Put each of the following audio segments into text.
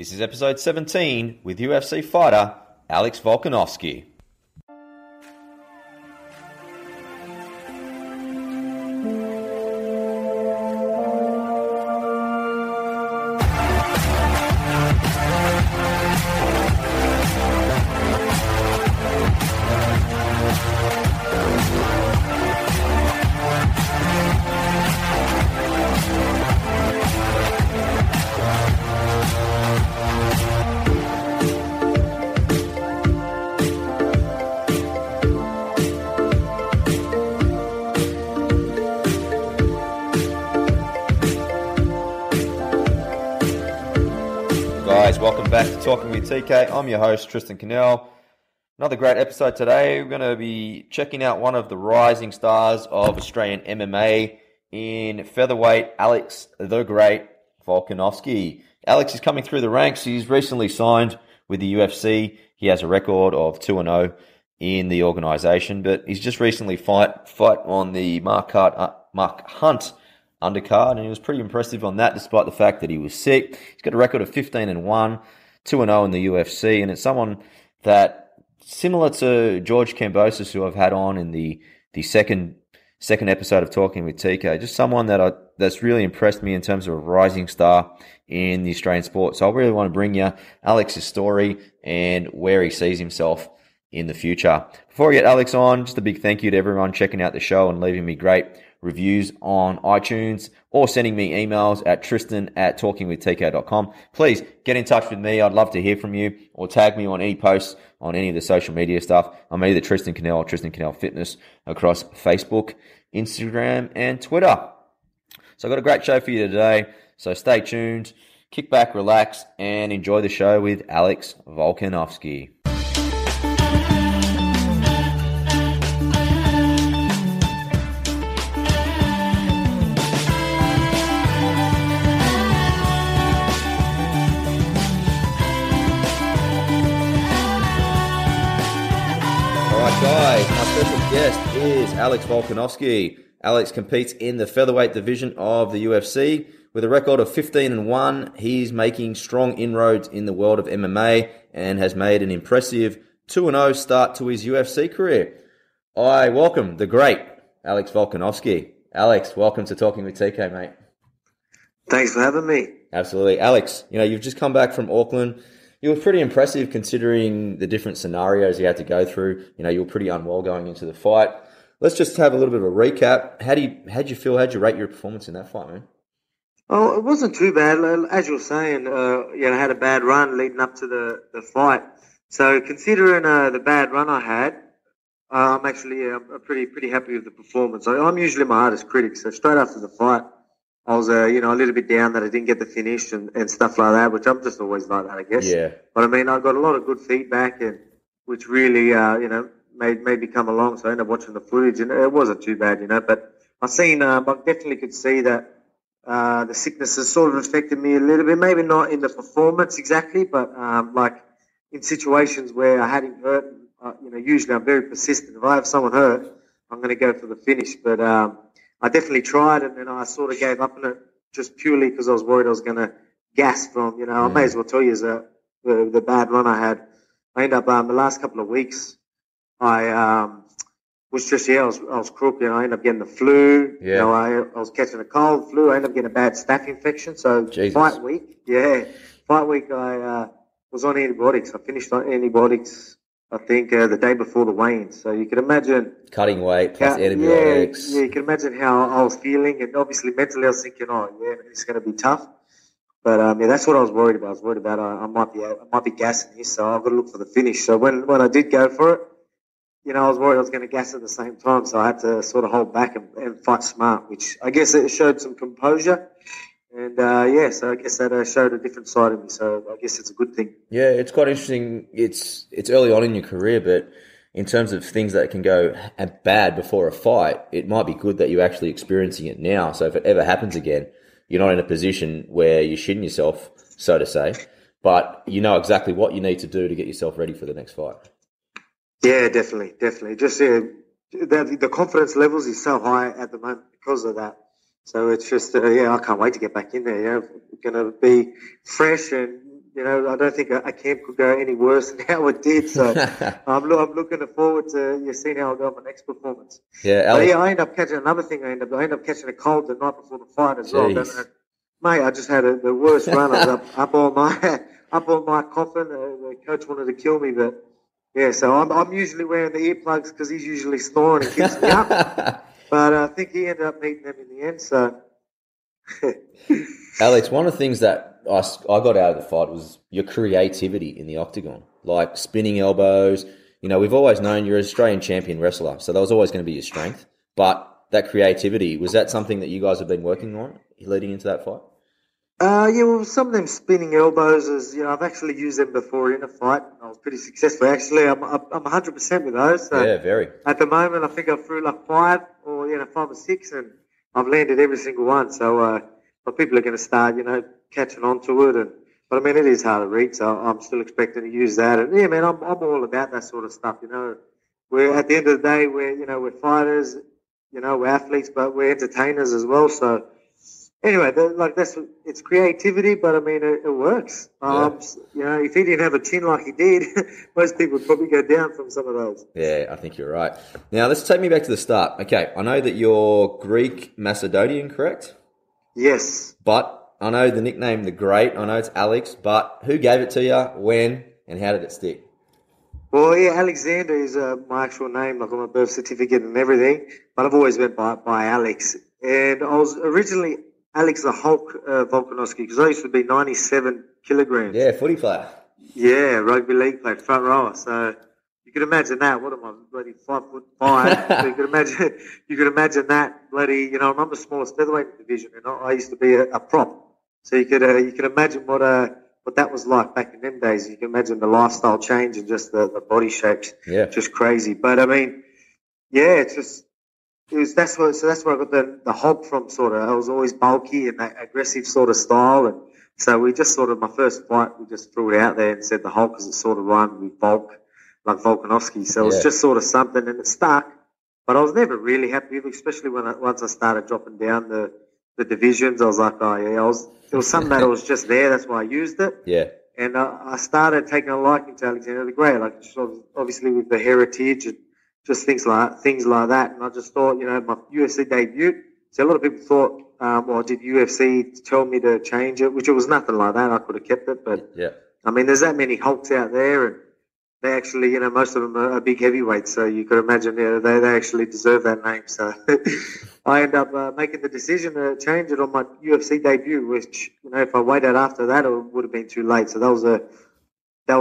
This is episode 17 with UFC fighter Alex Volkanovski. Talking with TK, I'm your host Tristan Connell. Another great episode today. We're going to be checking out one of the rising stars of Australian MMA in featherweight, Alex the Great Volkanovski. Alex is coming through the ranks. He's recently signed with the UFC. He has a record of 2-0 in the organisation, but he's just recently fought on the Mark Hunt undercard, and he was pretty impressive on that, despite the fact that he was sick. He's got a record of 15-1. 2-0 in the UFC, and it's someone that, similar to George Kambosos, who I've had on in the second episode of Talking with TK, just someone that's really impressed me in terms of a rising star in the Australian sport. So I really want to bring you Alex's story and where he sees himself in the future. Before we get Alex on, just a big thank you to everyone checking out the show and leaving me great reviews on iTunes or sending me emails at tristan@talkingwithtk.com. Please get in touch with me. I'd love to hear from you, or tag me on any posts on any of the social media stuff. I'm either Tristan Connell or Tristan Connell Fitness across Facebook, Instagram, and Twitter. So I've got a great show for you today. So stay tuned, kick back, relax, and enjoy the show with Alex Volkanovski. Our special guest is Alex Volkanovski. Alex competes in the featherweight division of the UFC. With a record of 15-1, he's making strong inroads in the world of MMA and has made an impressive 2-0 start to his UFC career. I welcome the great Alex Volkanovski. Alex, welcome to Talking with TK, mate. Thanks for having me. Absolutely. Alex, you've just come back from Auckland. You were pretty impressive considering the different scenarios you had to go through. You were pretty unwell going into the fight. Let's just have a little bit of a recap. How'd you feel? How'd you rate your performance in that fight, man? Oh, it wasn't too bad. As you were saying, I had a bad run leading up to the fight. So considering the bad run I had, I'm actually pretty happy with the performance. I'm usually my hardest critic, so straight after the fight, I was, a little bit down that I didn't get the finish and stuff like that, which I'm just always like that, I guess. Yeah. But, I got a lot of good feedback, and which really, made me come along. So I ended up watching the footage, and it wasn't too bad, But I definitely could see that the sickness has sort of affected me a little bit, maybe not in the performance exactly, but, in situations where I hadn't hurt, usually I'm very persistent. If I have someone hurt, I'm going to go for the finish, but... I definitely tried, and then I sort of gave up on it just purely because I was worried I was going to gas from, I may as well tell you the bad run I had. I ended up, the last couple of weeks, I was crook, I ended up getting the flu. Yeah. I was catching a cold, flu. I ended up getting a bad staph infection. So fight week, I was on antibiotics. I finished on antibiotics, I think, the day before the weigh-ins. So you can imagine... Cutting weight plus antibiotics. Yeah, you can imagine how I was feeling. And obviously mentally I was thinking, it's going to be tough. But, that's what I was worried about. I was worried about I might be gassing here, so I've got to look for the finish. So when I did go for it, I was worried I was going to gas at the same time. So I had to sort of hold back and fight smart, which I guess it showed some composure. And, so I guess that showed a different side of me, so I guess it's a good thing. Yeah, it's quite interesting. It's early on in your career, but in terms of things that can go bad before a fight, it might be good that you're actually experiencing it now. So if it ever happens again, you're not in a position where you're shitting yourself, so to say, but you know exactly what you need to do to get yourself ready for the next fight. Yeah, definitely. Just the confidence levels is so high at the moment because of that. So it's just, I can't wait to get back in there. Going to be fresh and you know, I don't think a camp could go any worse than how it did. So I'm looking forward to seeing how I go for my next performance. Yeah, Alex. But yeah, I end up catching another thing. I end up catching a cold the night before the fight as well. Mate, I just had the worst run. I was up all night coughing. The coach wanted to kill me, but yeah. So I'm usually wearing the earplugs because he's usually snoring and keeps me up. But I think he ended up needing them in the end. So, Alex, one of the things that I got out of the fight was your creativity in the octagon, like spinning elbows. You know, we've always known you're an Australian champion wrestler, so that was always going to be your strength. But that creativity, was that something that you guys have been working on leading into that fight? Yeah, well, some of them spinning elbows, is, you know, I've actually used them before in a fight. I was pretty successful, actually. I'm 100% with those. So yeah, very. At the moment, I think I threw like five or six, and I've landed every single one. So but people are going to start, you know, catching on to it. But, I mean, it is hard to read, so I'm still expecting to use that. And, yeah, man, I'm all about that sort of stuff, you know. We're, at the end of the day, we're fighters, you know, we're athletes, but we're entertainers as well, so... Anyway, like it's creativity, but I mean, it works. You know, if he didn't have a chin like he did, most people would probably go down from some of those. Yeah, I think you're right. Now, let's take me back to the start. Okay, I know that you're Greek Macedonian, correct? Yes. But I know the nickname The Great, I know it's Alex, but who gave it to you, when, and how did it stick? Well, yeah, Alexander is my actual name, like on my birth certificate and everything, but I've always been by Alex. And I was originally Alex the Hulk Volkanovski, because I used to be 97 kilograms. Yeah, footy player. Yeah, rugby league player, front rower. So you could imagine that. What am I, bloody 5'5"? So you could imagine that, bloody. You know, I'm the smallest featherweight division, and I used to be a prop. So you could imagine what that was like back in them days. You can imagine the lifestyle change and just the body shapes. Yeah, just crazy. But I mean, yeah, it's just. That's where I got the Hulk from, sort of. I was always bulky and that aggressive sort of style, and so we just sort of, my first fight, we just threw it out there and said the Hulk, because it sort of rhymed with Volk, like Volkanovski. So it was just sort of something, and it stuck. But I was never really happy, especially once I started dropping down the divisions. I was like, oh yeah, it was something that was just there. That's why I used it. Yeah. And I started taking a liking to Alexander the Great, like obviously with the heritage and just things like that. And I just thought, you know, my UFC debut. So a lot of people thought, well, did UFC tell me to change it? Which it was nothing like that. I could have kept it. But, yeah. I mean, there's that many Hulks out there. And they actually, you know, most of them are big heavyweights. So you could imagine, you know, they actually deserve that name. So I end up making the decision to change it on my UFC debut, which, you know, if I waited after that, it would have been too late. So that was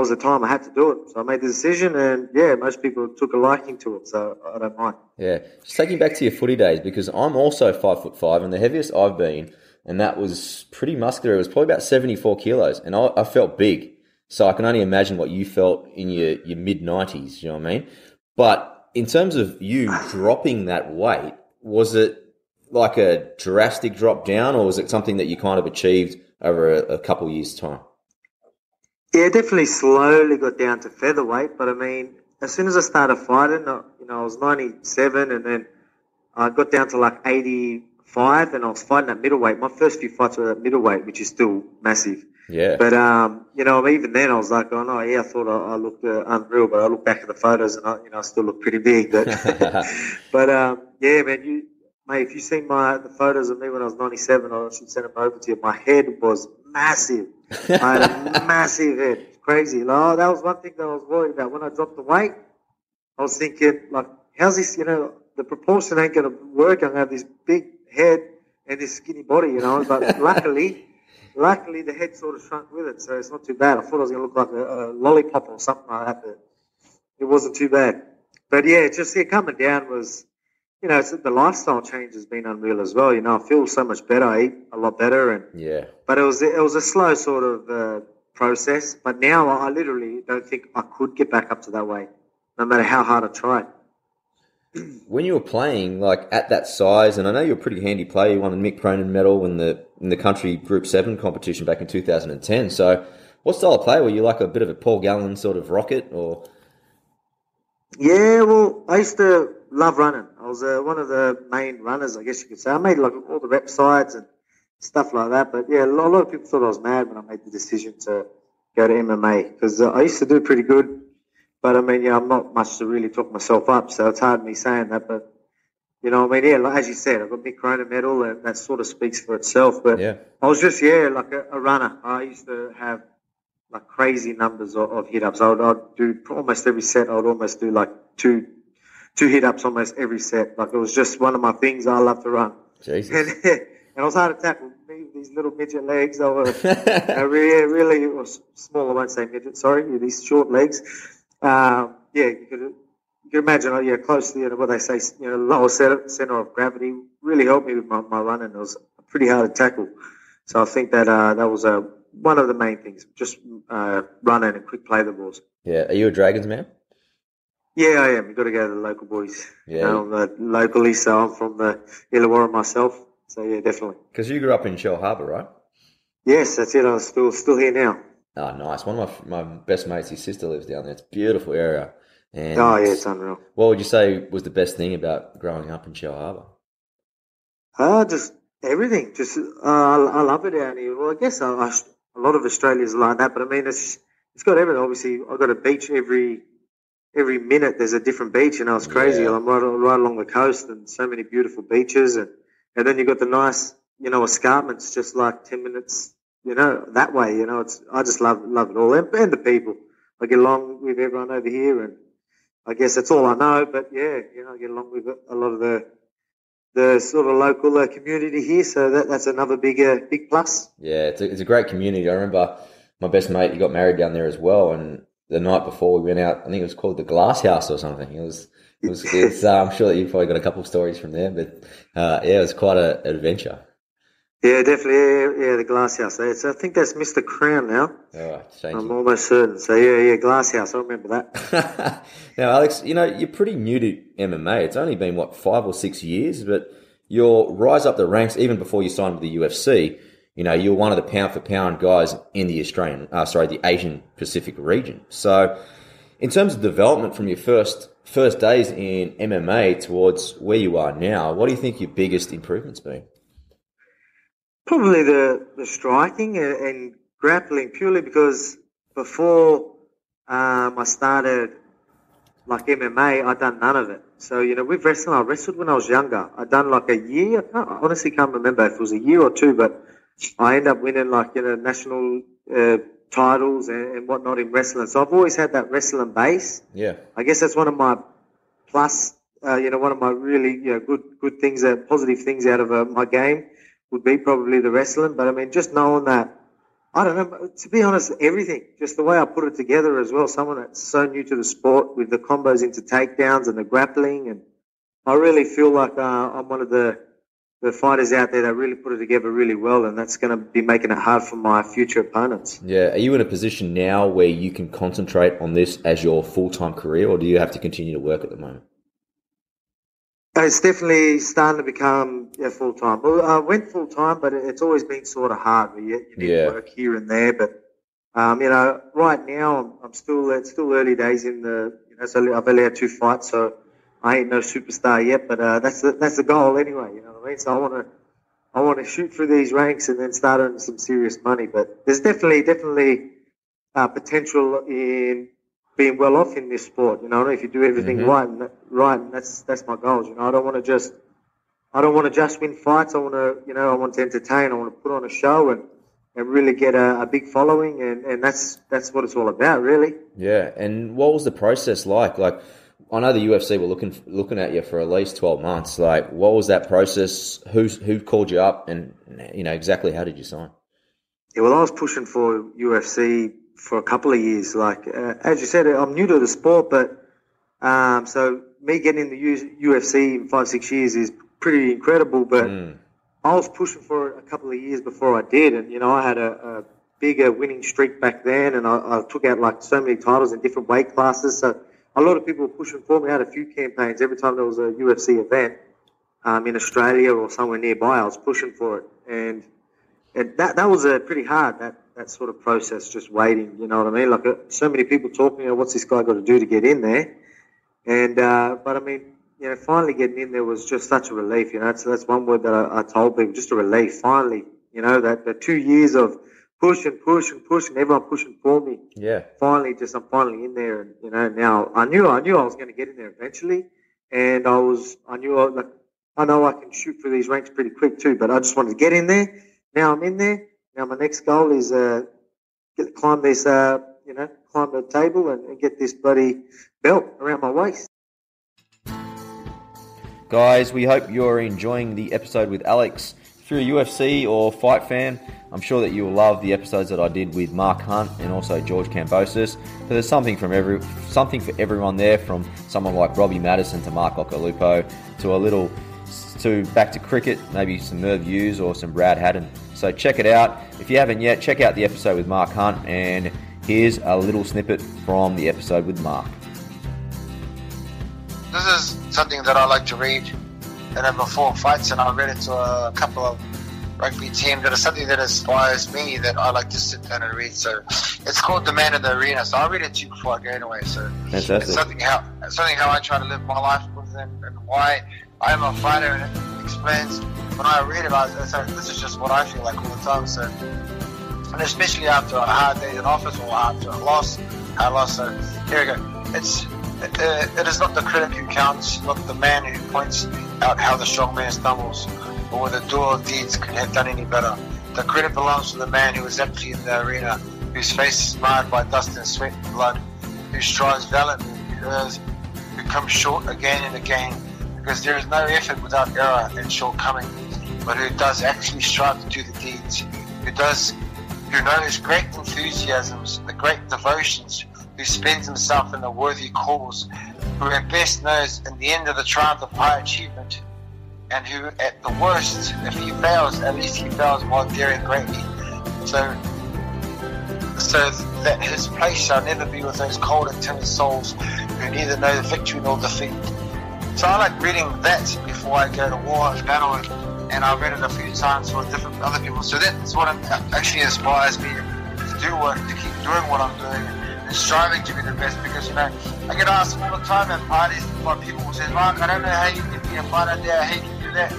the time I had to do it. So I made the decision, and yeah, most people took a liking to it, so I don't mind. Yeah. Just taking back to your footy days, because I'm also 5'5", and the heaviest I've been, and that was pretty muscular. It was probably about 74 kilos, and I felt big. So I can only imagine what you felt in your mid-90s, you know what I mean? But in terms of you dropping that weight, was it like a drastic drop down, or was it something that you kind of achieved over a couple of years' time? Yeah, definitely slowly got down to featherweight, but I mean, as soon as I started fighting, you know, I was 97, and then I got down to like 85, and I was fighting at middleweight. My first few fights were at middleweight, which is still massive. Yeah. But, you know, even then I was like, oh no, yeah, I thought I looked unreal, but I look back at the photos and I still look pretty big. But, but yeah, man, if you've seen the photos of me when I was 97, I should send them over to you. My head was massive. I had a massive head. It's crazy. Like, that was one thing that I was worried about. When I dropped the weight, I was thinking, like, how's this, you know, the proportion ain't going to work. I'm going to have this big head and this skinny body, you know. But luckily the head sort of shrunk with it, so it's not too bad. I thought I was going to look like a lollipop or something like that, but it wasn't too bad. But, yeah, just coming down was, you know, the lifestyle change has been unreal as well. You know, I feel so much better. I eat a lot better, and yeah. But it was a slow sort of process. But now I literally don't think I could get back up to that weight, no matter how hard I tried. When you were playing, like at that size, and I know you're a pretty handy player. You won a Mick Cronin medal in the Country Group 7 competition back in 2010. So, what style of play were you? Like a bit of a Paul Gallen sort of rocket, or? Yeah, well, I used to love running. I was one of the main runners, I guess you could say. I made like all the rep sides and stuff like that. But yeah, a lot of people thought I was mad when I made the decision to go to MMA, because I used to do pretty good, but I mean, yeah, I'm not much to really talk myself up, so it's hard me saying that, but you know, I mean, yeah, like, as you said, I've got Mick Cronin medal, and that sort of speaks for itself. But yeah. I was just, yeah, like a runner. I used to have like crazy numbers of hit-ups. I'd do almost every set. I would almost do like two hit-ups almost every set. Like it was just one of my things. I love to run. Jesus. And I was hard to tackle. These little midget legs. I was really it was small. I won't say midget. Sorry, these short legs. You can imagine, yeah, close to what they say, you know, lower center of gravity really helped me with my running. It was pretty hard to tackle. So I think that that was one of the main things, just running and quick play the balls. Yeah. Are you a Dragons man? Yeah, I am. You've got to go to the local boys. Yeah. Locally, so I'm from the Illawarra myself. So, yeah, definitely. Because you grew up in Shell Harbour, right? Yes, that's it. I'm still here now. Oh, nice. One of my best mates, his sister lives down there. It's a beautiful area. And oh, yeah, it's unreal. What would you say was the best thing about growing up in Shell Harbour? Just everything. Just I love it out here. Well, I guess a lot of Australians like that, but, I mean, it's got everything. Obviously, I've got a beach every minute. There's a different beach, and I was crazy. Yeah. I'm right along the coast and so many beautiful beaches. And then you've got the nice, you know, escarpments just like 10 minutes, you know, that way. You know, I just love it all. And the people. I get along with everyone over here, and I guess that's all I know, but yeah, you know, I get along with a lot of the sort of local community here, so that's another big plus. Yeah, it's a great community. I remember my best mate, he got married down there as well, and the night before we went out, I think it was called the Glass House or something. I'm sure that you've probably got a couple of stories from there, but yeah, it was quite an adventure. Yeah, definitely. Yeah, the Glass House. I think that's Mr. Crown now. All right, thank you. I'm almost certain. So, yeah, Glass House. I remember that. Now, Alex, you know, you're pretty new to MMA. It's only been, 5 or 6 years, but your rise up the ranks, even before you signed with the UFC, you know, you're one of the pound-for-pound guys in the Asian Pacific region. So, in terms of development from your first days in MMA towards where you are now, what do you think your biggest improvements been? Probably the striking and grappling, purely because before I started like MMA, I'd done none of it. So, you know, with wrestling, I wrestled when I was younger. I'd done like a year. I honestly can't remember if it was a year or two, but I ended up winning like, you know, national titles and whatnot in wrestling. So I've always had that wrestling base. Yeah. I guess that's one of my plus, you know, one of my really, you know, good things, positive things out of my game. Would be probably the wrestling, but I mean, just knowing that, I don't know, to be honest, everything, just the way I put it together as well, someone that's so new to the sport with the combos into takedowns and the grappling, and I really feel like I'm one of the fighters out there that really put it together really well, and that's going to be making it hard for my future opponents. Yeah, are you in a position now where you can concentrate on this as your full-time career, or do you have to continue to work at the moment? It's definitely starting to become full-time. Well, I went full-time, but it's always been sort of hard. You need to work here and there. But, you know, right now I'm still – it's still early days in the – you know, so I've only had 2 fights, so I ain't no superstar yet. But that's the goal anyway, you know what I mean? So I want to shoot through these ranks and then start earning some serious money. But there's definitely potential in – being well off in this sport, you know, if you do everything mm-hmm. right, and that's my goals. You know, I don't want to just win fights. I want to, you know, I want to entertain. I want to put on a show and really get a big following, and that's what it's all about, really. Yeah. And what was the process like? Like, I know the UFC were looking at you for at least 12 months. Like, what was that process? Who called you up, and you know exactly how did you sign? Yeah, well, I was pushing for UFC. For a couple of years, like as you said, I'm new to the sport, but so me getting in the UFC in 5-6 years is pretty incredible. But I was pushing for it a couple of years before I did, and you know I had a bigger winning streak back then, and I took out like so many titles in different weight classes. So a lot of people were pushing for me. I had a few campaigns every time there was a UFC event in Australia or somewhere nearby. I was pushing for it, and that was pretty hard. That sort of process, just waiting, you know what I mean? Like so many people talking, you know, what's this guy got to do to get in there? And but I mean, you know, finally getting in there was just such a relief, you know. So that's one word that I told people, just a relief. Finally, you know, that the 2 years of pushing, everyone pushing for me. Yeah. I'm finally in there, and now I knew I was going to get in there eventually, and I know I can shoot for these ranks pretty quick too, but I just wanted to get in there. Now I'm in there. Now my next goal is climb the table and get this bloody belt around my waist. Guys, we hope you're enjoying the episode with Alex. If you're a UFC or fight fan, I'm sure that you'll love the episodes that I did with Mark Hunt and also George Kambosos. But there's something for everyone there, from someone like Robbie Madison to Mark Ocalupo to back to cricket, maybe some Merv Hughes or some Brad Haddon. So check it out. If you haven't yet, check out the episode with Mark Hunt, and here's a little snippet from the episode with Mark. This is something that I like to read. And then before fights, and I read it to a couple of rugby teams. That is something that inspires me, that I like to sit down and read. So it's called The Man in the Arena. So I read it to you before I go anyway. So fantastic. It's something how I try to live my life with, and why I am a fighter, and it explains. When I read it, this is just what I feel like all the time. So, and especially after a hard day in office or after a loss. So here we go. It is not the critic who counts, not the man who points out how the strong man stumbles, or whether dual deeds could have done any better. The credit belongs to the man who is actually in the arena, whose face is marred by dust and sweat and blood, who strives valiantly, who comes short again and again, because there is no effort without error and shortcoming, but who does actually strive to do the deeds, who knows great enthusiasms, the great devotions, who spends himself in a worthy cause, who at best knows in the end of the triumph of high achievement, and who at the worst, if he fails, at least he fails while daring greatly, so that his place shall never be with those cold and timid souls who neither know the victory nor defeat. So I like reading that before I go to war and battle, and I've read it a few times for different other people, so that's what actually inspires me to keep doing what I'm doing, striving to be the best, because I get asked all the time at parties by people who say, Mark, I don't know how you can be a fighter there, how you can do that.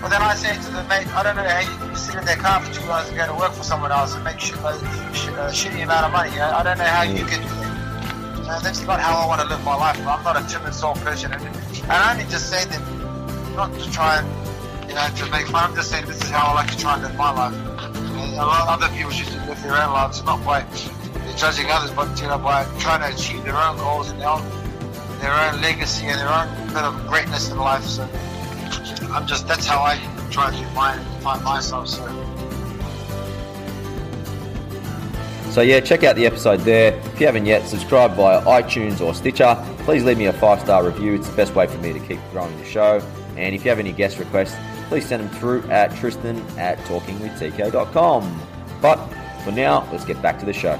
But then I say to the mate, I don't know how you can sit in that car for 2 hours and go to work for someone else and make a shitty amount of money. I don't know how you can do that. You know, that's not how I want to live my life. I'm not a timid soul person, and I only just say that not to try and to make fun. I'm just saying this is how I like to try and live my life. A lot of other people just live their own lives, not by judging others, but by trying to achieve their own goals and their own legacy and their own bit of greatness in life. So that's how I try to find myself. So yeah, check out the episode there. If you haven't yet, subscribe via iTunes or Stitcher. Please leave me a 5-star review. It's the best way for me to keep growing the show. And if you have any guest requests, please send them through at tristan@talkingwithtk.com. But for now, let's get back to the show.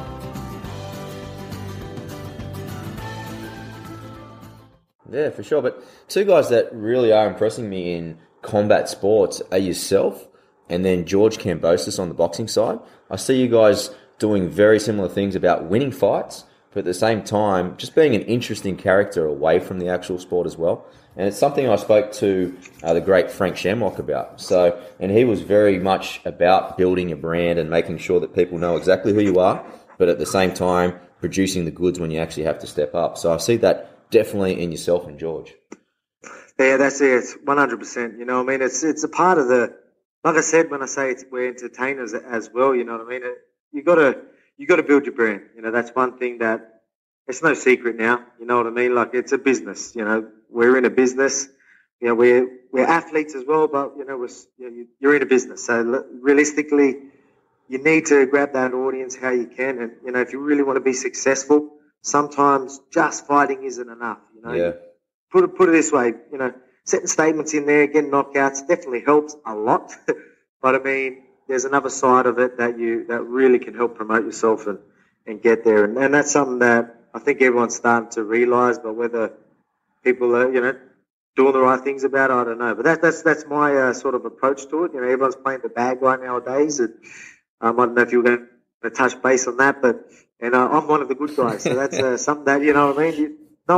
Yeah, for sure. But two guys that really are impressing me in combat sports are yourself and then George Kambosos on the boxing side. I see you guys doing very similar things about winning fights, but at the same time, just being an interesting character away from the actual sport as well. And it's something I spoke to the great Frank Shamrock about. So, and he was very much about building a brand and making sure that people know exactly who you are, but at the same time, producing the goods when you actually have to step up. So I see that definitely in yourself and George. Yeah, that's it. 100%. It's a part of the. Like I said, when I say we're entertainers as well, You got to build your brand. That's one thing that it's no secret now. Like, it's a business. We're in a business. We're athletes as well, but you're in a business. So realistically, you need to grab that audience how you can, and if you really want to be successful. Sometimes just fighting isn't enough, Yeah. Put it this way, setting statements in there, getting knockouts definitely helps a lot. But there's another side of it that really can help promote yourself and get there. And that's something that I think everyone's starting to realise. But whether people are, doing the right things about it, I don't know. But that's my sort of approach to it. Everyone's playing the bag right nowadays, and I don't know if you were going to touch base on that, but. And I'm one of the good guys, so that's something that, no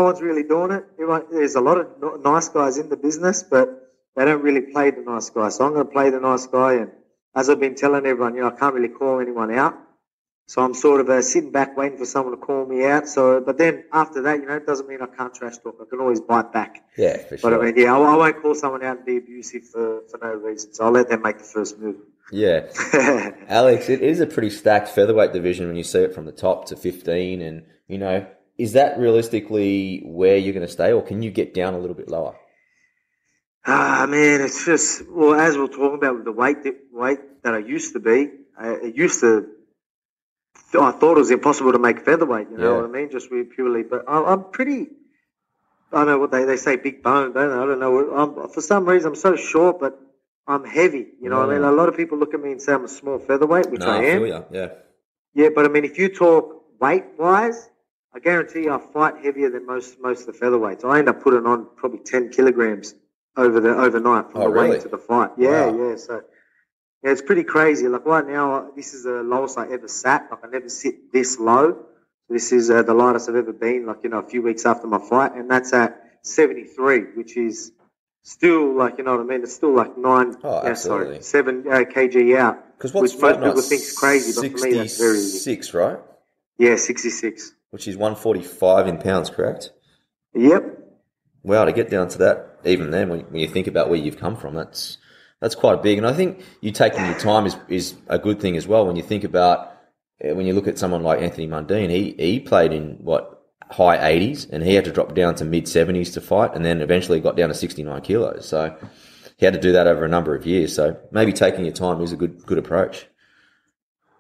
one's really doing it. There's a lot of nice guys in the business, but they don't really play the nice guy. So I'm going to play the nice guy and as I've been telling everyone, I can't really call anyone out. So I'm sort of sitting back waiting for someone to call me out. So, but then after that, it doesn't mean I can't trash talk. I can always bite back. Yeah, for sure. But I won't call someone out and be abusive for no reason. So I'll let them make the first move. Yeah. Alex, it is a pretty stacked featherweight division when you see it from the top to 15. And, is that realistically where you're going to stay, or can you get down a little bit lower? It's just, as we're talking about with the weight that I used to be, I thought it was impossible to make featherweight, what I mean? Just really purely. But I'm pretty, I don't know what they say, big bone, don't they? I don't know. For some reason, I'm so short, but I'm heavy, what I mean? A lot of people look at me and say I'm a small featherweight, which I am. Yeah. Yeah, but if you talk weight-wise, I guarantee you I fight heavier than most of the featherweights. I end up putting on probably 10 kilograms overnight from weight to the fight. Yeah, wow. Yeah, so... Yeah, it's pretty crazy. Like right now, this is the lowest I ever sat. Like I never sit this low. This is the lightest I've ever been, a few weeks after my fight. And that's at 73, which is still, it's still like 7 kg out. Because what's most people think is crazy, but for me that's very easy. 66, right? Yeah, 66. Which is 145 in pounds, correct? Yep. Wow, to get down to that, even then, when you think about where you've come from, that's quite big, and I think you taking your time is a good thing as well. When you think about, when you look at someone like Anthony Mundine, he played in high 80s, and he had to drop down to mid 70s to fight, and then eventually got down to 69 kilos. So he had to do that over a number of years. So maybe taking your time is a good approach.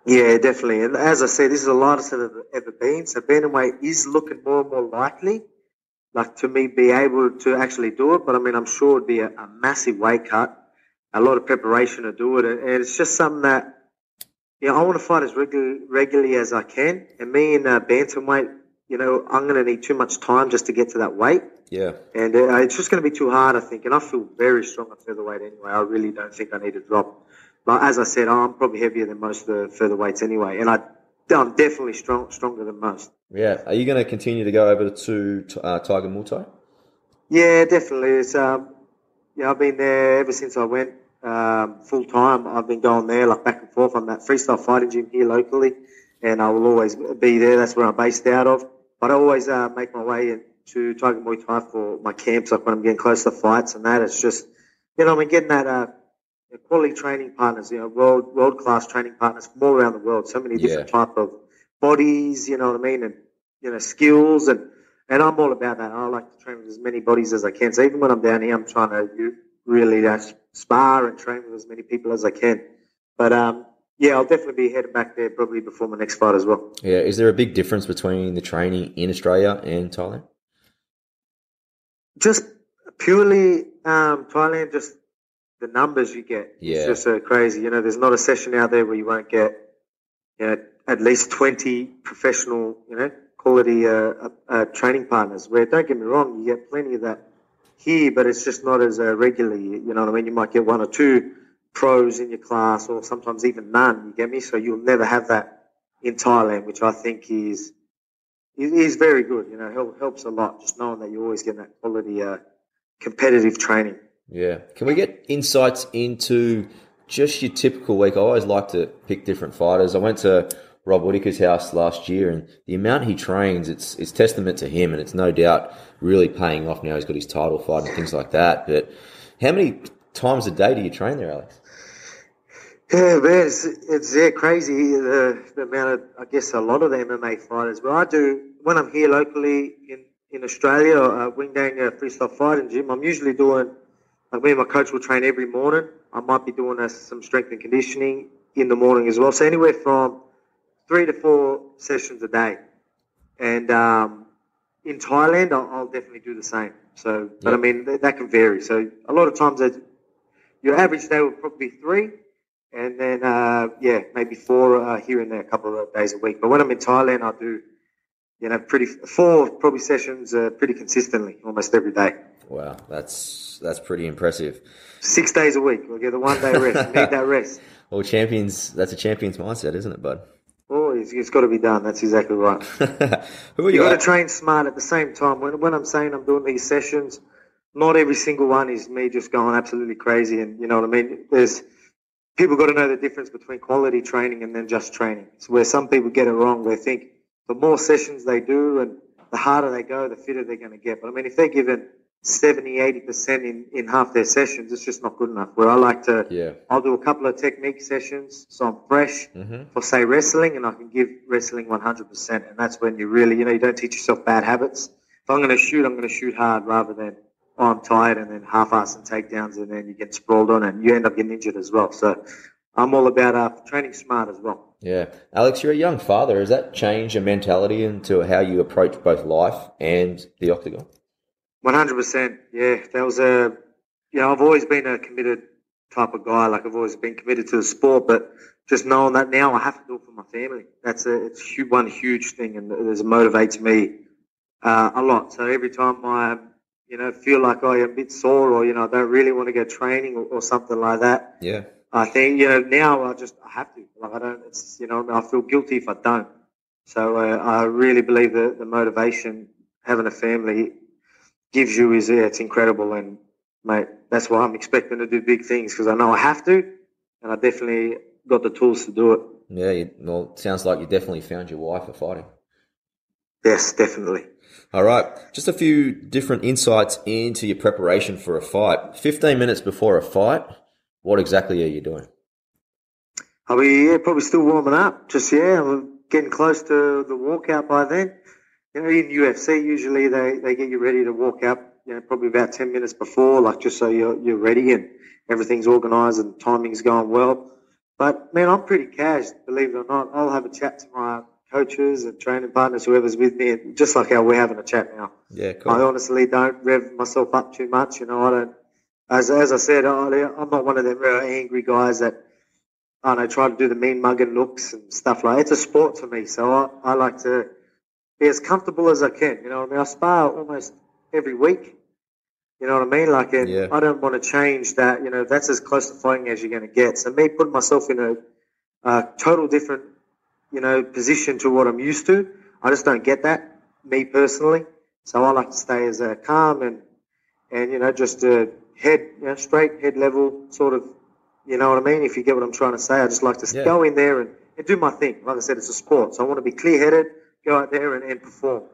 Yeah, definitely. And as I said, this is the lightest I've ever been. So bantamweight is looking more and more likely. To me, be able to actually do it. But I'm sure it'd be a massive weight cut. A lot of preparation to do it, and it's just something that I want to fight as regularly as I can. And me and bantamweight, I'm going to need too much time just to get to that weight. Yeah, and it's just going to be too hard, I think. And I feel very strong at featherweight anyway. I really don't think I need to drop. But as I said, I'm probably heavier than most of the featherweights anyway, and I'm definitely stronger than most. Yeah, are you going to continue to go over to Tiger Muay Thai? Yeah, definitely. It's I've been there ever since I went. Full time, I've been going there back and forth on that freestyle fighting gym here locally, and I will always be there. That's where I'm based out of. But I always make my way to Tiger Muay Thai for my camps, when I'm getting close to fights and that. It's just, getting that quality training partners, world class training partners from all around the world. So many different type of bodies, and skills, and I'm all about that. I like to train with as many bodies as I can. So even when I'm down here, I'm trying to really spar and train with as many people as I can. But, I'll definitely be heading back there probably before my next fight as well. Yeah, is there a big difference between the training in Australia and Thailand? Just purely Thailand, just the numbers you get. Yeah. It's just so crazy. There's not a session out there where you won't get at least 20 professional, quality training partners. Where, don't get me wrong, you get plenty of that here, but it's just not as regularly, You might get one or two pros in your class, or sometimes even none, you get me? So you'll never have that in Thailand, which I think is very good, helps a lot, just knowing that you're always getting that quality competitive training. Yeah. Can we get insights into just your typical week? I always like to pick different fighters. I went to Rob Whitaker's house last year, and the amount he trains, it's testament to him, and it's no doubt really paying off now. He's got his title fight and things like that. But how many times a day do you train there, Alex? Yeah, man, it's crazy, the amount of, I guess, a lot of the MMA fighters. But I do, when I'm here locally in Australia, Wingdang Freestyle Fighting Gym, I'm usually doing, me and my coach will train every morning. I might be doing some strength and conditioning in the morning as well. So anywhere from 3 to 4 sessions a day, and in Thailand I'll definitely do the same. So, but yep. That can vary. So a lot of times your average day would probably be 3, and then maybe 4 here and there, a couple of days a week. But when I'm in Thailand, I do pretty 4 probably sessions pretty consistently, almost every day. Wow, that's pretty impressive. 6 days a week, we'll get the 1 day rest. Need that rest. Well, champions, that's a champion's mindset, isn't it, bud? Oh, it's got to be done. That's exactly right. You've got to train smart at the same time. When I'm saying I'm doing these sessions, not every single one is me just going absolutely crazy. And you know what I mean? There's people got to know the difference between quality training and then just training. It's where some people get it wrong. They think the more sessions they do and the harder they go, the fitter they're going to get. But, I mean, if they're given 70, 80% in half their sessions, it's just not good enough. Where I like to, I'll do a couple of technique sessions so I'm fresh for, say, wrestling, and I can give wrestling 100%. And that's when you really, you know, you don't teach yourself bad habits. If I'm going to shoot, I'm going to shoot hard rather than, oh, I'm tired, and then half-ass and takedowns, and then you get sprawled on and you end up getting injured as well. So I'm all about training smart as well. Yeah. Alex, you're a young father. Has that changed your mentality into how you approach both life and the octagon? 100%. Yeah. That was a, you know, I've always been a committed type of guy. Like, I've always been committed to the sport, but just knowing that now I have to do it for my family. That's one huge thing, and it motivates me a lot. So every time I, you know, feel like I'm a bit sore, or, you know, I don't really want to go training or something like that. Yeah. I think, you know, now I have to. Like, I don't, it's, you know, I feel guilty if I don't. So I really believe that the motivation having a family gives you is, it's incredible. And, mate, that's why I'm expecting to do big things, because I know I have to, and I definitely got the tools to do it. Yeah, well, it sounds like you definitely found your wife for fighting. Yes, definitely. All right, just a few different insights into your preparation for a fight. 15 minutes before a fight, what exactly are you doing? I'll be probably still warming up. I'm getting close to the walkout by then. You know, in UFC, usually they get you ready to walk out, you know, probably about 10 minutes before, like, just so you're ready and everything's organised and timing's going well. But, man, I'm pretty cash, believe it or not. I'll have a chat to my coaches and training partners, whoever's with me, just like how we're having a chat now. Yeah, cool. I honestly don't rev myself up too much. You know, I don't. As I said, I'm not one of them angry guys that, I don't know, try to do the mean mugging looks and stuff like that. It's a sport for me, so I like to be as comfortable as I can. You know what I mean? I spar almost every week. You know what I mean? Like, and I don't want to change that. You know, that's as close to fighting as you're going to get. So me putting myself in a total different, you know, position to what I'm used to, I just don't get that, me personally. So I like to stay as calm and you know, just head, you know, straight, head level, sort of, you know what I mean, if you get what I'm trying to say. I just like to go in there and do my thing. Like I said, it's a sport, so I want to be clear-headed, go out there and perform,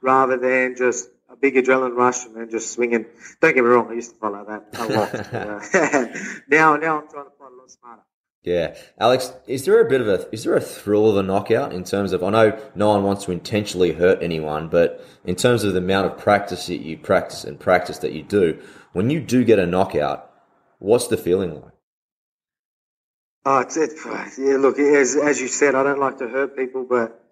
rather than just a big adrenaline rush and then just swinging. Don't get me wrong, I used to fight like that a lot. Now I'm trying to fight a lot smarter. Yeah. Alex, is there a thrill of a knockout in terms of, I know no one wants to intentionally hurt anyone, but in terms of the amount of practice that you practice that you do, when you do get a knockout, what's the feeling like? Oh, look, as you said, I don't like to hurt people, but,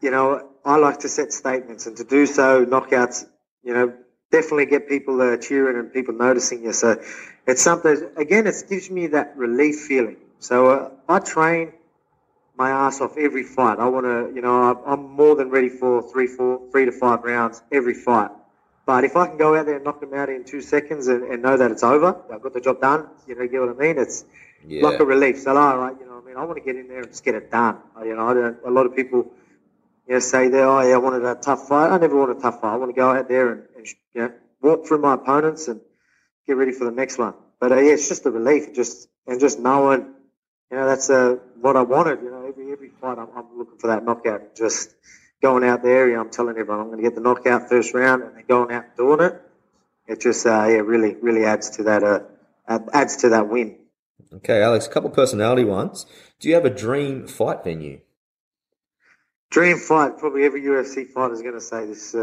you know, I like to set statements, and to do so, knockouts, you know, definitely get people cheering and people noticing you. So it's something, again, it gives me that relief feeling. So I train my ass off every fight. I want to, you know, I'm more than ready for three to five rounds every fight. But if I can go out there and knock them out in 2 seconds and know that it's over, I've got the job done, you know, get what I mean? It's like a relief. So, all right, you know what I mean? I want to get in there and just get it done. You know, a lot of people, you know, say there, oh, yeah, I wanted a tough fight. I never want a tough fight. I want to go out there and you know, walk through my opponents and get ready for the next one. But, yeah, it's just a relief, just knowing, you know, that's what I wanted. You know, every fight I'm looking for that knockout, and just going out there, you know, I'm telling everyone I'm going to get the knockout first round, and then going out and doing it. It just, really, really adds to that win. Okay, Alex, a couple personality ones. Do you have a dream fight venue? Dream fight, probably every UFC fighter is going to say this.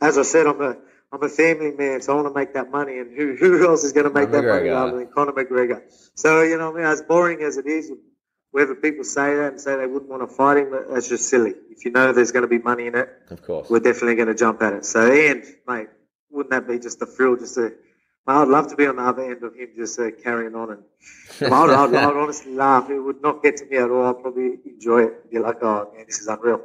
As I said, I'm a family man, so I want to make that money. And who else is going to make that money rather than Conor McGregor? So, you know what I mean, as boring as it is, whether people say that and say they wouldn't want to fight him, that's just silly. If you know there's going to be money in it, of course, we're definitely going to jump at it. So, and mate, wouldn't that be just a thrill? I'd love to be on the other end of him just carrying on. And I'd honestly laugh. It would not get to me at all. I'd probably enjoy it and be like, oh, man, this is unreal.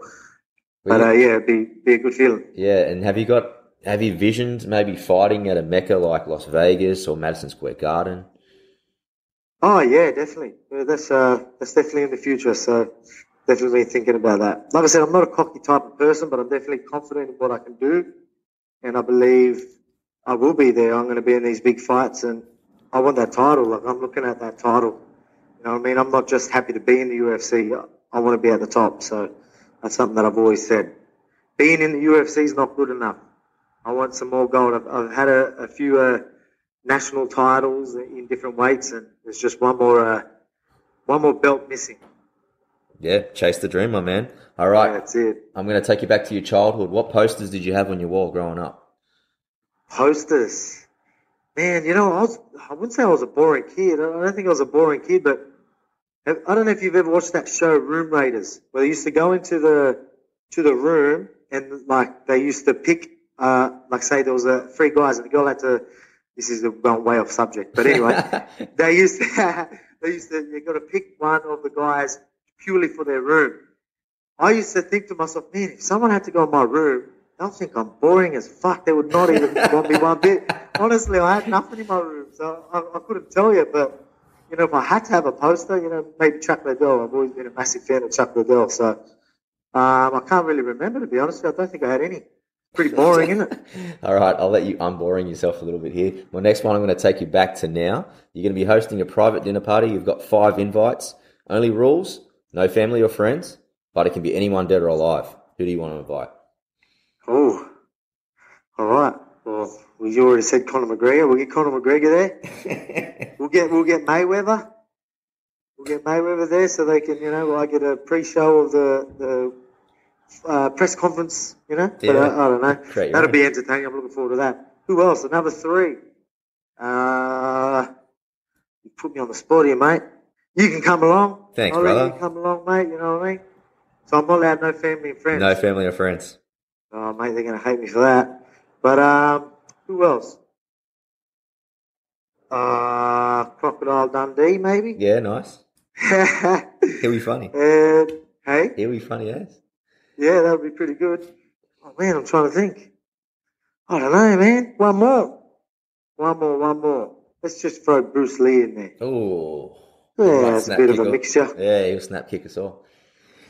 But, it'd be a good feeling. Yeah, and have you visioned maybe fighting at a mecca like Las Vegas or Madison Square Garden? Oh, yeah, definitely. Yeah, that's definitely in the future, so definitely thinking about that. Like I said, I'm not a cocky type of person, but I'm definitely confident in what I can do, and I believe I will be there. I'm going to be in these big fights, and I want that title. Like, I'm looking at that title. You know what I mean? I'm not just happy to be in the UFC. I want to be at the top. So that's something that I've always said. Being in the UFC is not good enough. I want some more gold. I've had a few national titles in different weights, and there's just one more belt missing. Yeah, chase the dream, my man. All right. Yeah, that's it. I'm going to take you back to your childhood. What posters did you have on your wall growing up? Posters? Man, you know, I wouldn't say I was a boring kid. I don't think I was a boring kid, but I don't know if you've ever watched that show, Room Raiders, where they used to go into the room and, like, they used to pick, like, say there was three guys and the girl had to, this is a way off subject, but anyway, they got to pick one of the guys purely for their room. I used to think to myself, man, if someone had to go in my room, they'll think I'm boring as fuck. They would not even want me one bit. Honestly, I had nothing in my room, so I couldn't tell you. But, you know, if I had to have a poster, you know, maybe Chuck Liddell. I've always been a massive fan of Chuck Liddell, so I can't really remember, to be honest with you. I don't think I had any. Pretty boring, isn't it? All right, I'll let you unboring yourself a little bit here. My next one, I'm going to take you back to now. You're going to be hosting a private dinner party. You've got 5 invites. Only rules, no family or friends, but it can be anyone dead or alive. Who do you want to invite? Oh, all right. Well, you already said Conor McGregor. We'll get Conor McGregor there. we'll get Mayweather. We'll get Mayweather there so they can, you know, I get a pre-show of the press conference, you know. Yeah. But I don't know. Great, that'll be entertaining. I'm looking forward to that. Who else? Another 3. You put me on the spot here, mate. You can come along. Thanks, I'll brother. You can come along, mate. You know what I mean? So I'm not allowed no family and friends. No family or friends. Oh, mate, they're going to hate me for that. But who else? Crocodile Dundee, maybe? Yeah, nice. He'll be funny. Hey? He'll be funny, yes. Yeah, that would be pretty good. Oh, man, I'm trying to think. I don't know, man. One more. Let's just throw Bruce Lee in there. Ooh. Yeah, that's a bit of a mixture. Yeah, he'll snap kick us all.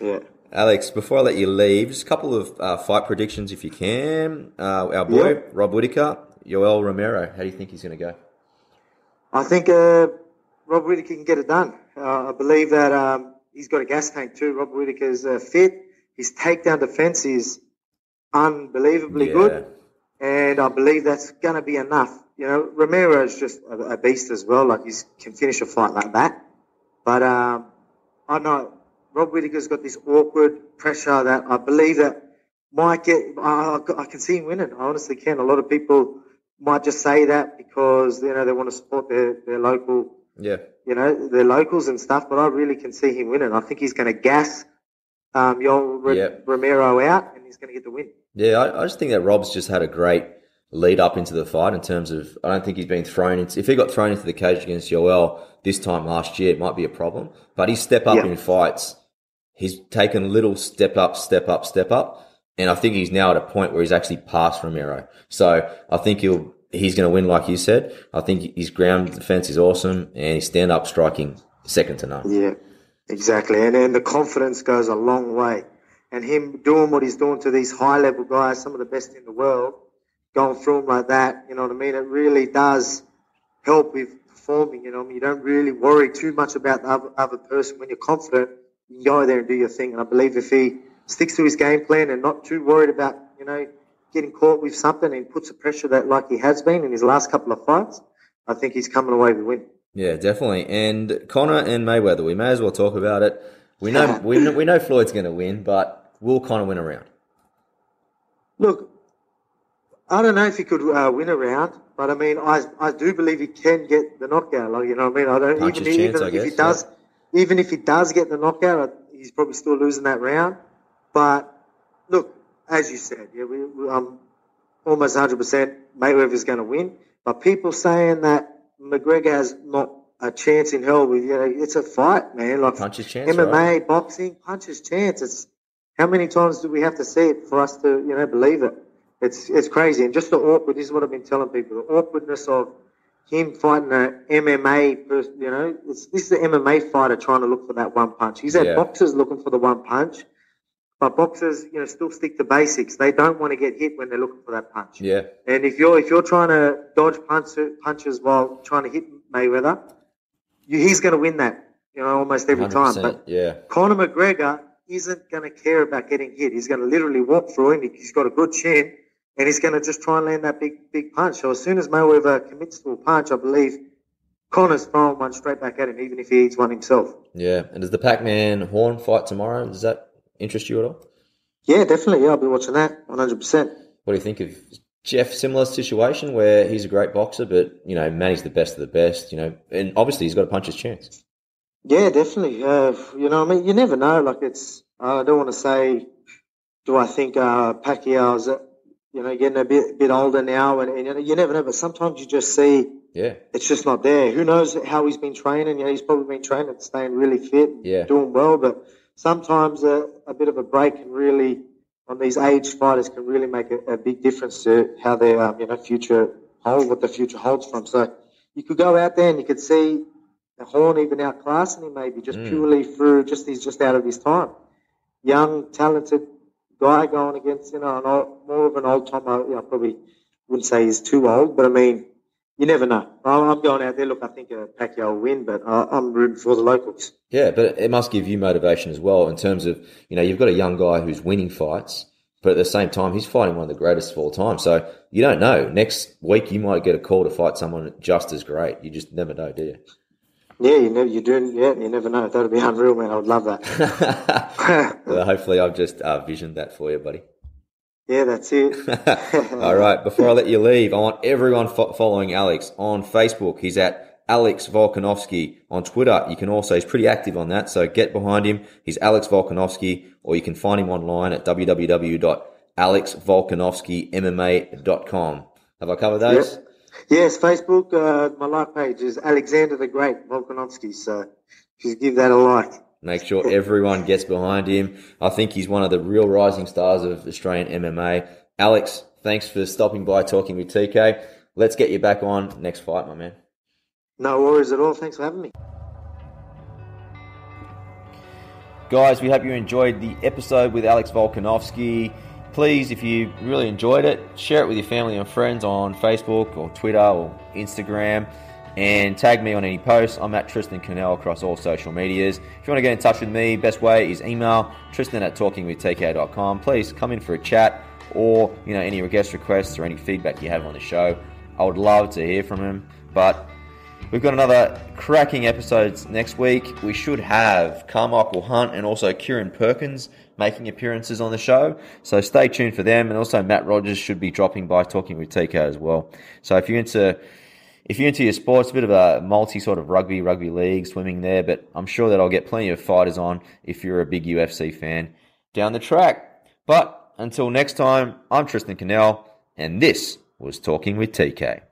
Yeah. Alex, before I let you leave, just a couple of fight predictions if you can. Our boy, yeah. Rob Whitaker, Yoel Romero. How do you think he's going to go? I think Rob Whitaker can get it done. I believe that he's got a gas tank too. Rob Whitaker's fit. His takedown defense is unbelievably good, and I believe that's going to be enough. You know, Romero is just a beast as well. Like, he can finish a fight like that. But I know Rob Whitaker's got this awkward pressure that I believe that might get. I can see him winning. I honestly can. A lot of people might just say that because, you know, they want to support their local. Yeah. You know, their locals and stuff. But I really can see him winning. I think he's going to gas Romero out, and he's going to get the win. Yeah, I just think that Rob's just had a great lead up into the fight in terms of, I don't think he's been thrown into, if he got thrown into the cage against Yoel this time last year, it might be a problem. But his step up in fights, he's taken little step up. And I think he's now at a point where he's actually passed Romero. So I think he's going to win, like you said. I think his ground defense is awesome, and his stand up striking second to none. Yeah. Exactly, and the confidence goes a long way. And him doing what he's doing to these high-level guys, some of the best in the world, going through them like that, you know what I mean? It really does help with performing, you know what I mean? You don't really worry too much about the other person. When you're confident, you can go there and do your thing. And I believe if he sticks to his game plan and not too worried about, you know, getting caught with something and puts the pressure that like he has been in his last couple of fights, I think he's coming away with a win. Yeah, definitely. And Conor and Mayweather, we may as well talk about it. We know we know Floyd's going to win, but will Conor win a round? Look, I don't know if he could win a round, but I mean, I do believe he can get the knockout. Like, you know what I mean? I don't even if he does get the knockout, he's probably still losing that round. But look, as you said, yeah, I'm almost 100% Mayweather's going to win. But people saying that McGregor has not a chance in hell with, you know, it's a fight, man. Like, punch his chance, MMA, right? Boxing, punch his chance. It's how many times do we have to see it for us to, you know, believe it? It's crazy. And just the awkward, this is what I've been telling people, the awkwardness of him fighting an MMA person, you know, this is the MMA fighter trying to look for that one punch. He's had boxers looking for the one punch, but boxers, you know, still stick to basics. They don't want to get hit when they're looking for that punch. Yeah. And if you're trying to dodge punches while trying to hit Mayweather, he's going to win that, you know, almost every time. But yeah, Conor McGregor isn't going to care about getting hit. He's going to literally walk through him. He's got a good chin, and he's going to just try and land that big punch. So as soon as Mayweather commits to a punch, I believe Conor's throwing one straight back at him, even if he eats one himself. Yeah, and does the Pac-Man Horn fight tomorrow? Does that interest you at all? Yeah, definitely. Yeah, I'll be watching that 100%. What do you think of Jeff? Similar situation where he's a great boxer, but, you know, Manny's the best of the best, you know, and obviously he's got to punch his chance. Yeah, definitely. You know, I mean, you never know. Like, it's, I don't want to say, do I think Pacquiao's, you know, getting a bit older now, and you never know, but sometimes you just see, yeah, it's just not there. Who knows how he's been training? You know, he's probably been training, staying really fit, yeah, doing well, but sometimes a bit of a break can really, on these aged fighters, can really make a big difference to how their you know, what the future holds for them. So you could go out there and you could see the Horn even outclassing him, maybe just purely through he's just out of his time. Young, talented guy going against, you know, more of an old timer. You know, probably wouldn't say he's too old, but I mean, you never know. I'm going out there. Look, I think Pacquiao will win, but I'm rooting for the locals. Yeah, but it must give you motivation as well in terms of, you know, you've got a young guy who's winning fights, but at the same time, he's fighting one of the greatest of all time. So you don't know. Next week, you might get a call to fight someone just as great. You just never know, do you? Yeah, you never know. That would be unreal, man. I would love that. Well, hopefully I've just visioned that for you, buddy. Yeah, that's it. All right, before I let you leave, I want everyone following Alex on Facebook. He's at Alex Volkanovski. On Twitter, you can also, he's pretty active on that, so get behind him. He's Alex Volkanovski, or you can find him online at www.alexvolkanovskimma.com. Have I covered those? Yep. Yes, Facebook, my like page is Alexander the Great Volkanovski, so just give that a like. Make sure everyone gets behind him. I think he's one of the real rising stars of Australian MMA. Alex, thanks for stopping by Talking with TK. Let's get you back on next fight, my man. No worries at all. Thanks for having me. Guys, we hope you enjoyed the episode with Alex Volkanovski. Please, if you really enjoyed it, share it with your family and friends on Facebook or Twitter or Instagram. And tag me on any posts. I'm at Tristan Connell across all social medias. If you want to get in touch with me, best way is email tristan@talkingwithtk.com. Please come in for a chat, or, you know, any guest requests or any feedback you have on the show. I would love to hear from him. But we've got another cracking episodes next week. We should have Carmichael Hunt and also Kieran Perkins making appearances on the show. So stay tuned for them. And also Matt Rogers should be dropping by Talking with TK as well. So if you're into your sports, a bit of a multi sort of rugby league, swimming there, but I'm sure that I'll get plenty of fighters on if you're a big UFC fan down the track. But until next time, I'm Tristan Connell, and this was Talking with TK.